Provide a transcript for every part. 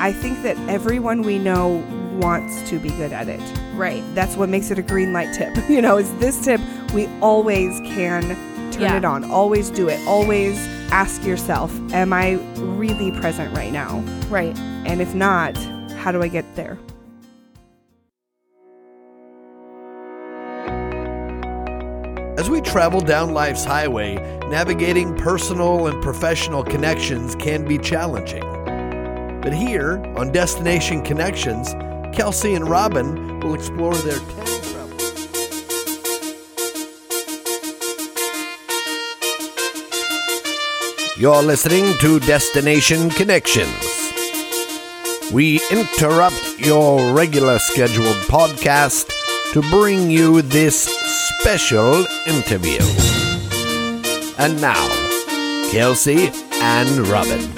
I think that everyone we know wants to be good at it. Right. That's what makes it a green light tip. You know, is this tip we always can turn it on. Always do it. Always ask yourself, am I really present right now? Right. And if not, how do I get there? As we travel down life's highway, navigating personal and professional connections can be challenging. But here, on Destination Connections, Kelsey and Robin will explore their 10 travels. You're listening to Destination Connections. We interrupt your regular scheduled podcast to bring you this special interview. And now, Kelsey and Robin.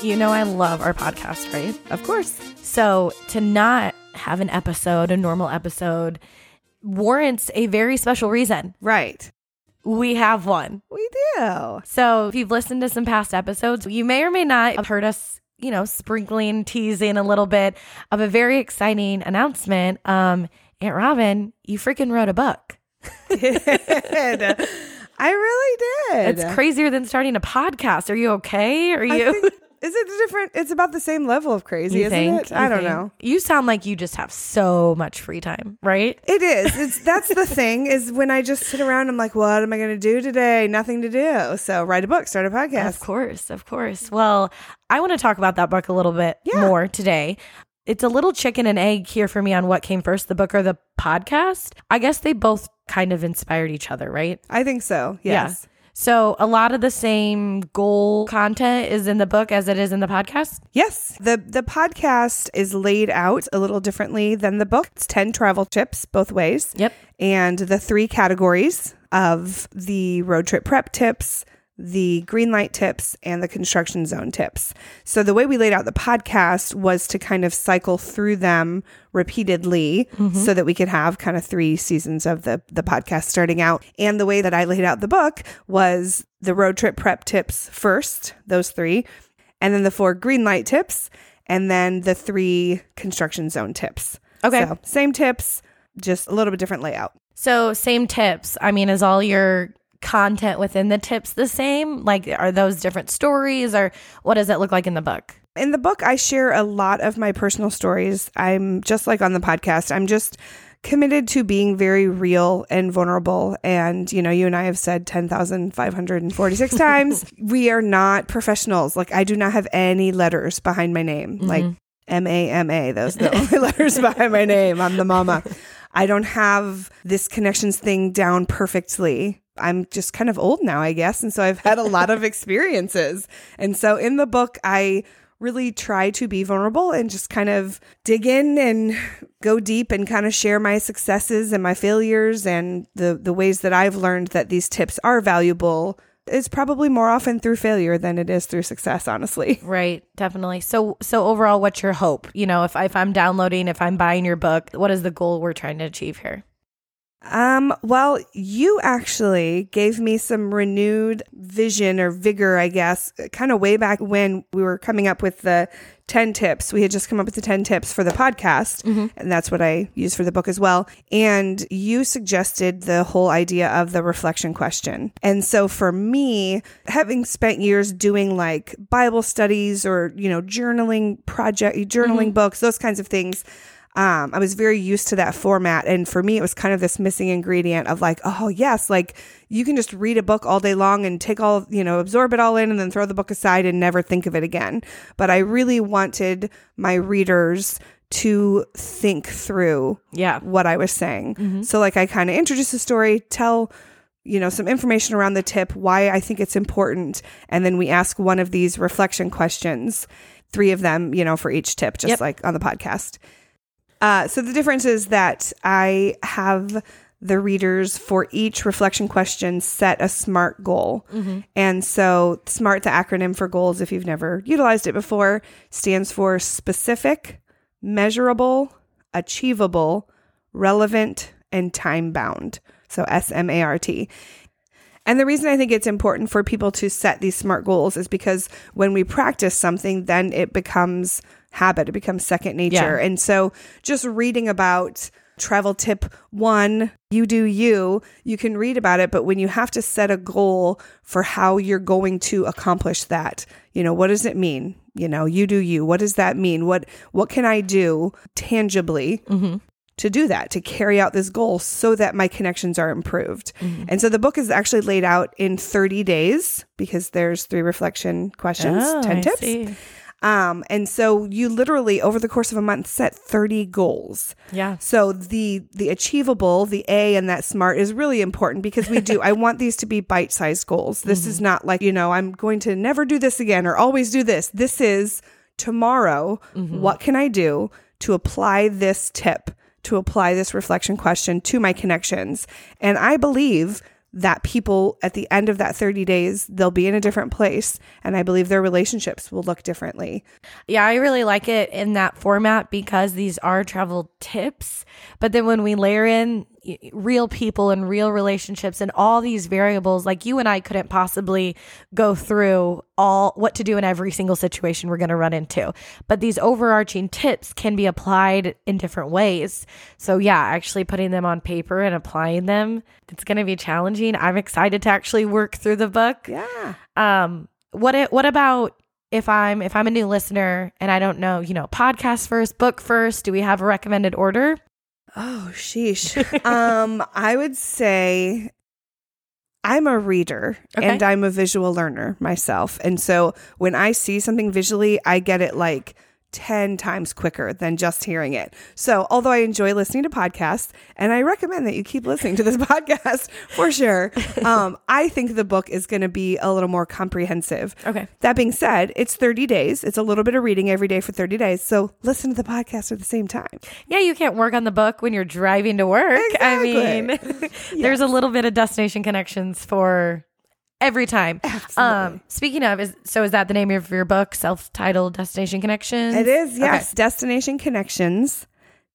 You know I love our podcast, right? Of course. So to not have an episode, a normal episode, warrants a very special reason. Right. We have one. We do. So if you've listened to some past episodes, you may or may not have heard us, you know, sprinkling, teasing a little bit of a very exciting announcement. Aunt Robin, you freaking wrote a book. I really did. It's crazier than starting a podcast. Are you okay? Are you? Is it different? It's about the same level of crazy, isn't it? I don't know. You sound like you just have so much free time, right? It is. That's the thing is when I just sit around, I'm like, what am I going to do today? Nothing to do. So write a book, start a podcast. Of course. Of course. Well, I want to talk about that book a little bit more today. It's a little chicken and egg here for me on what came first, the book or the podcast. I guess they both kind of inspired each other, right? I think so. Yes. Yeah. So a lot of the same goal content is in the book as it is in the podcast? Yes. The podcast is laid out a little differently than the book. It's 10 travel tips both ways. Yep. And the three categories of the road trip prep tips, the green light tips, and the construction zone tips. So the way we laid out the podcast was to kind of cycle through them repeatedly so that we could have kind of three seasons of the podcast starting out. And the way that I laid out the book was the road trip prep tips first, those three, and then the four green light tips, and then the three construction zone tips. Okay. So same tips, just a little bit different layout. So same tips. I mean, is all your content within the tips the same? Like, are those different stories, or what does it look like in the book? In the book, I share a lot of my personal stories. I'm just like on the podcast. I'm just committed to being very real and vulnerable. And, you know, you and I have said 10,546 times, we are not professionals. Like, I do not have any letters behind my name, like M-A-M-A, those are the only letters behind my name. I'm the mama. I don't have this connections thing down perfectly. I'm just kind of old now, I guess. And so I've had a lot of experiences. And so in the book, I really try to be vulnerable and just kind of dig in and go deep and kind of share my successes and my failures and the ways that I've learned that these tips are valuable. It's probably more often through failure than it is through success, honestly. Right, definitely. So overall, what's your hope? You know, if I'm downloading, if I'm buying your book, what is the goal we're trying to achieve here? Well, you actually gave me some renewed vision or vigor, I guess, kind of way back when we were coming up with the 10 tips. We had just come up with the 10 tips for the podcast, and that's what I use for the book as well. And you suggested the whole idea of the reflection question. And so for me, having spent years doing like Bible studies or, you know, journaling books, those kinds of things, I was very used to that format. And for me, it was kind of this missing ingredient of like, oh yes, like you can just read a book all day long and take all, you know, absorb it all in and then throw the book aside and never think of it again. But I really wanted my readers to think through what I was saying. So like I kind of introduce the story, tell, you know, some information around the tip, why I think it's important. And then we ask one of these reflection questions, three of them, you know, for each tip, just like on the podcast. So the difference is that I have the readers for each reflection question set a SMART goal. And so SMART, the acronym for goals, if you've never utilized it before, stands for specific, measurable, achievable, relevant, and time bound. So SMART. And the reason I think it's important for people to set these SMART goals is because when we practice something, then it becomes habit. It becomes second nature. Yeah. And so just reading about travel tip 1, you do you, you can read about it. But when you have to set a goal for how you're going to accomplish that, you know, what does it mean? You know, you do you. What does that mean? What can I do tangibly to do that, to carry out this goal so that my connections are improved? Mm-hmm. And so the book is actually laid out in 30 days because there's 3 reflection questions, 10 tips. See. And so you literally over the course of a month set 30 goals. Yeah. So the achievable, the A and that SMART is really important because we do, I want these to be bite-sized goals. This is not like, you know, I'm going to never do this again or always do this. This is tomorrow. What can I do to apply this tip, to apply this reflection question to my connections? And I believe that people at the end of that 30 days, they'll be in a different place. And I believe their relationships will look differently. Yeah, I really like it in that format because these are travel tips. But then when we layer in real people and real relationships and all these variables, like you and I couldn't possibly go through all what to do in every single situation we're going to run into. But these overarching tips can be applied in different ways. So yeah, actually putting them on paper and applying them, it's going to be challenging. I'm excited to actually work through the book. Yeah. What about if I'm a new listener and I don't know, you know, podcast first, book first, do we have a recommended order? Oh, sheesh. I would say I'm a reader and I'm a visual learner myself. And so when I see something visually, I get it like 10 times quicker than just hearing it. So although I enjoy listening to podcasts and I recommend that you keep listening to this podcast for sure, I think the book is going to be a little more comprehensive. Okay. That being said, it's 30 days. It's a little bit of reading every day for 30 days. So listen to the podcast at the same time. Yeah. You can't work on the book when you're driving to work. Exactly. I mean, there's a little bit of Destination Connections for every time. Speaking of, is that the name of your book, self-titled Destination Connections? It is, yes. Okay. Destination Connections,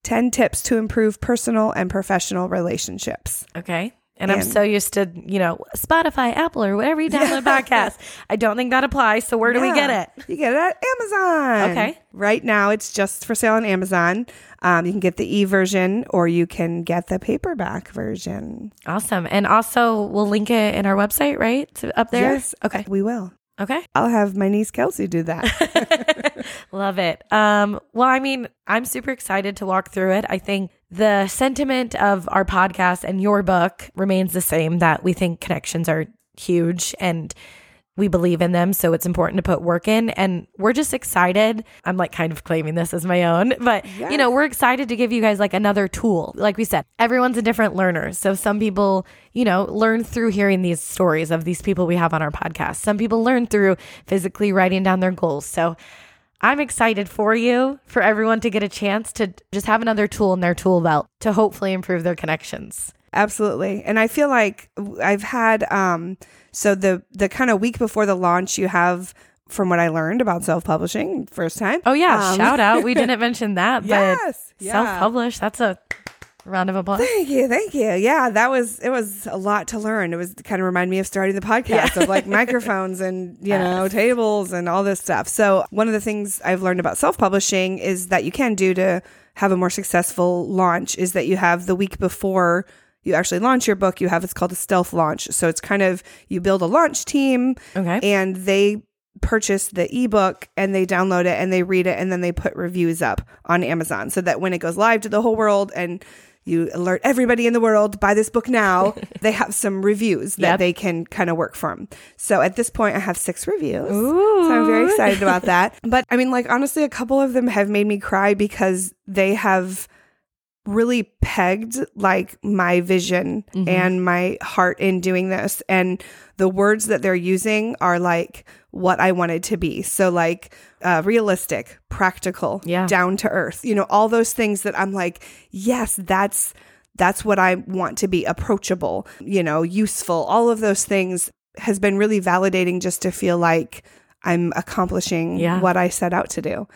10 Tips to Improve Personal and Professional Relationships. Okay. And I'm so used to, you know, Spotify, Apple, or whatever you download podcasts. I don't think that applies. So where do we get it? You get it at Amazon. Okay. Right now, it's just for sale on Amazon. You can get the e-version or you can get the paperback version. Awesome. And also, we'll link it in our website, right? It's up there? Yes. Okay. We will. Okay. I'll have my niece Kelsey do that. Love it. Well, I mean, I'm super excited to walk through it. I think the sentiment of our podcast and your book remains the same, that we think connections are huge and we believe in them. So it's important to put work in, and we're just excited. I'm like kind of claiming this as my own, but you know, we're excited to give you guys like another tool. Like we said, everyone's a different learner. So some people, you know, learn through hearing these stories of these people we have on our podcast. Some people learn through physically writing down their goals. So I'm excited for you, for everyone to get a chance to just have another tool in their tool belt to hopefully improve their connections. Absolutely. And I feel like I've had, so the kind of week before the launch, you have, from what I learned about self-publishing first time. Oh yeah. Shout out. We didn't mention that, but self-publish, that's a round of applause. Thank you. Thank you. Yeah. It was a lot to learn. It was kind of reminded me of starting the podcast of like microphones and, you know, tables and all this stuff. So one of the things I've learned about self-publishing is that you can do to have a more successful launch is that you have the week before you actually launch your book, you have, it's called a stealth launch. So it's kind of, you build a launch team and they purchase the ebook and they download it and they read it and then they put reviews up on Amazon so that when it goes live to the whole world and you alert everybody in the world, buy this book now, they have some reviews that they can kind of work from. So at this point, I have 6 reviews. Ooh. So I'm very excited about that. But I mean, like, honestly, a couple of them have made me cry because they have really pegged like my vision and my heart in doing this. And the words that they're using are like what I wanted to be. So like realistic, practical, down to earth, you know, all those things that I'm like, yes, that's what I want to be, approachable, you know, useful. All of those things has been really validating just to feel like I'm accomplishing what I set out to do.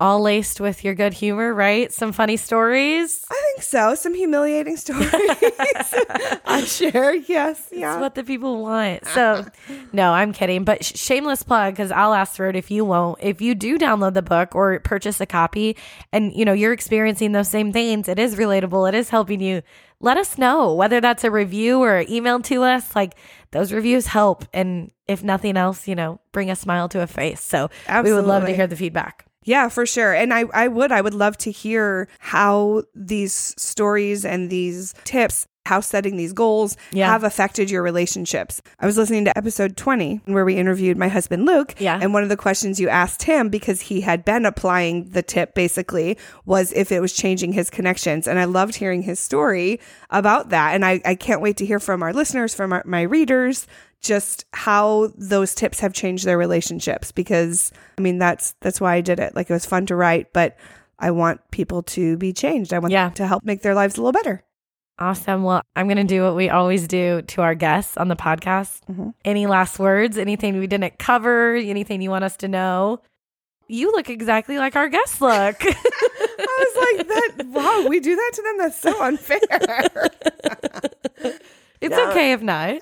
all laced with your good humor, right? Some funny stories? I think so. Some humiliating stories. I'm sure. Yes. Yeah. It's what the people want. So, no, I'm kidding. But shameless plug, because I'll ask for it if you won't. If you do download the book or purchase a copy and, you know, you're experiencing those same things, it is relatable. It is helping you. Let us know, whether that's a review or an email to us. Like, those reviews help. And if nothing else, you know, bring a smile to a face. So Absolutely. We would love to hear the feedback. Yeah, for sure. And I would love to hear how these stories and these tips, how setting these goals have affected your relationships. I was listening to episode 20 where we interviewed my husband, Luke. Yeah. And one of the questions you asked him, because he had been applying the tip basically, was if it was changing his connections. And I loved hearing his story about that. And I can't wait to hear from our listeners, from my readers, just how those tips have changed their relationships. Because, I mean, that's why I did it. Like, it was fun to write, but I want people to be changed. I want them to help make their lives a little better. Awesome. Well, I'm going to do what we always do to our guests on the podcast. Mm-hmm. Any last words? Anything we didn't cover? Anything you want us to know? You look exactly like our guests look. I was like, that. Wow, we do that to them? That's so unfair. It's okay if not.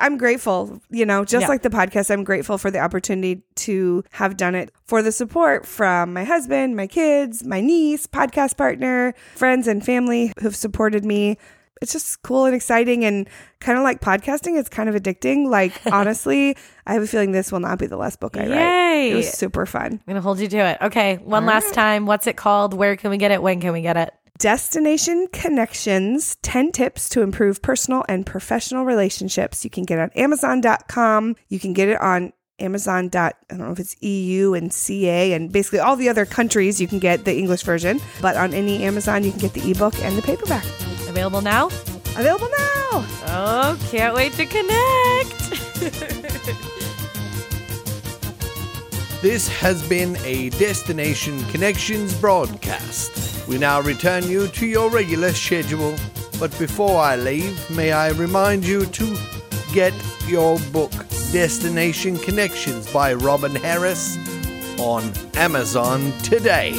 I'm grateful, you know, just like the podcast, I'm grateful for the opportunity to have done it, for the support from my husband, my kids, my niece, podcast partner, friends and family who've supported me. It's just cool and exciting, and kind of like podcasting, it's kind of addicting. Like, honestly, I have a feeling this will not be the last book I write. It was super fun. I'm going to hold you to it. Okay. One last time. What's it called? Where can we get it? When can we get it? Destination Connections, 10 tips to improve personal and professional relationships. You can get it on Amazon.com. You can get it on Amazon. I don't know if it's EU and CA and basically all the other countries you can get the English version. But on any Amazon, you can get the ebook and the paperback. Available now? Available now! Oh, can't wait to connect! This has been a Destination Connections broadcast. We now return you to your regular schedule. But before I leave, may I remind you to get your book, Destination Connections by Robin Harris, on Amazon today.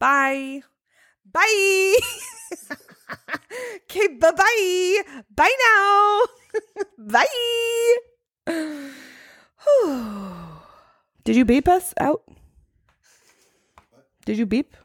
Bye. Bye. Okay, bye-bye. Bye now. Bye. Did you beep us out? Did you beep?